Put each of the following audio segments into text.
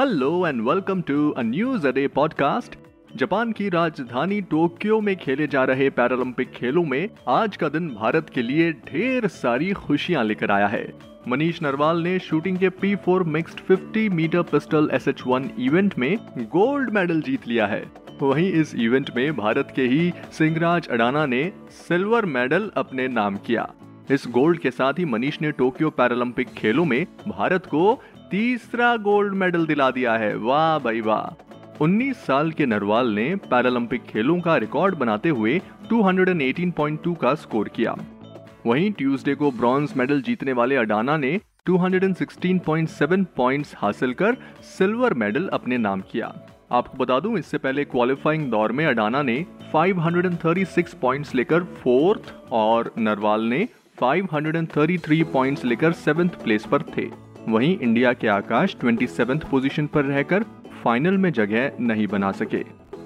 Hello and welcome to a news a day podcast. Japan की राजधानी Tokyo में खेले जा रहे पैरालंपिक खेलों में आज का दिन भारत के लिए ढेर सारी खुशियां लेकर आया है। मनीष नरवाल ने शूटिंग के P4 mixed 50 metre pistol SH1 event में गोल्ड मेडल जीत लिया है। वहीं इस इवेंट में भारत के ही सिंगराज अडाना ने सिल्वर मेडल अपने नाम किया। इस गोल्ड के साथ ही मनीष ने टोक्यो पैरालंपिक खेलों में भारत को तीसरा गोल्ड मेडल दिला दिया है। वाह भाई वाह। 19 साल के नरवाल ने पैरालंपिक खेलों का रिकॉर्ड बनाते हुए 218.2 का स्कोर किया। वहीं ट्यूसडे को ब्रॉन्ज मेडल जीतने वाले अडाना ने 216.7 पॉइंट्स हासिल कर सिल्वर मेडल अपने नाम किया। आपको बता दूं, इससे पहले क्वालिफाइंग दौर में अडाना ने 536 पॉइंट्स लेकर फोर्थ और नरवाल ने 533 पॉइंट्स लेकर सेवेंथ प्लेस पर थे। वहीं इंडिया के आकाश 27th पोजीशन पर रहकर फाइनल में जगह नहीं बना सके।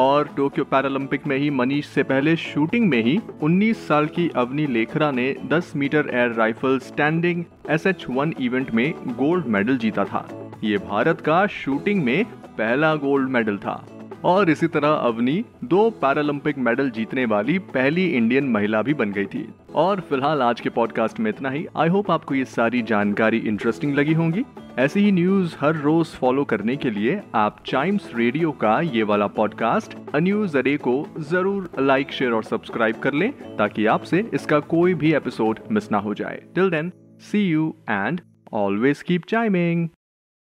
और टोक्यो पैरालंपिक में ही मनीष से पहले शूटिंग में ही 19 साल की अवनी लेखरा ने 10 metre air rifle standing SH1 event में गोल्ड मेडल जीता था। ये भारत का शूटिंग में पहला गोल्ड मेडल था। और इसी तरह अवनी 2 पैरालंपिक मेडल जीतने वाली पहली इंडियन महिला भी बन गई थी। और फिलहाल आज के पॉडकास्ट में इतना ही। आई होप आपको ये सारी जानकारी इंटरेस्टिंग लगी होंगी। ऐसी ही न्यूज हर रोज फॉलो करने के लिए आप चाइम्स रेडियो का ये वाला पॉडकास्ट अ न्यूज अडे को जरूर लाइक, शेयर और सब्सक्राइब कर लें ताकि आपसे इसका कोई भी एपिसोड मिस ना हो जाए। Till then, see you and always keep chiming.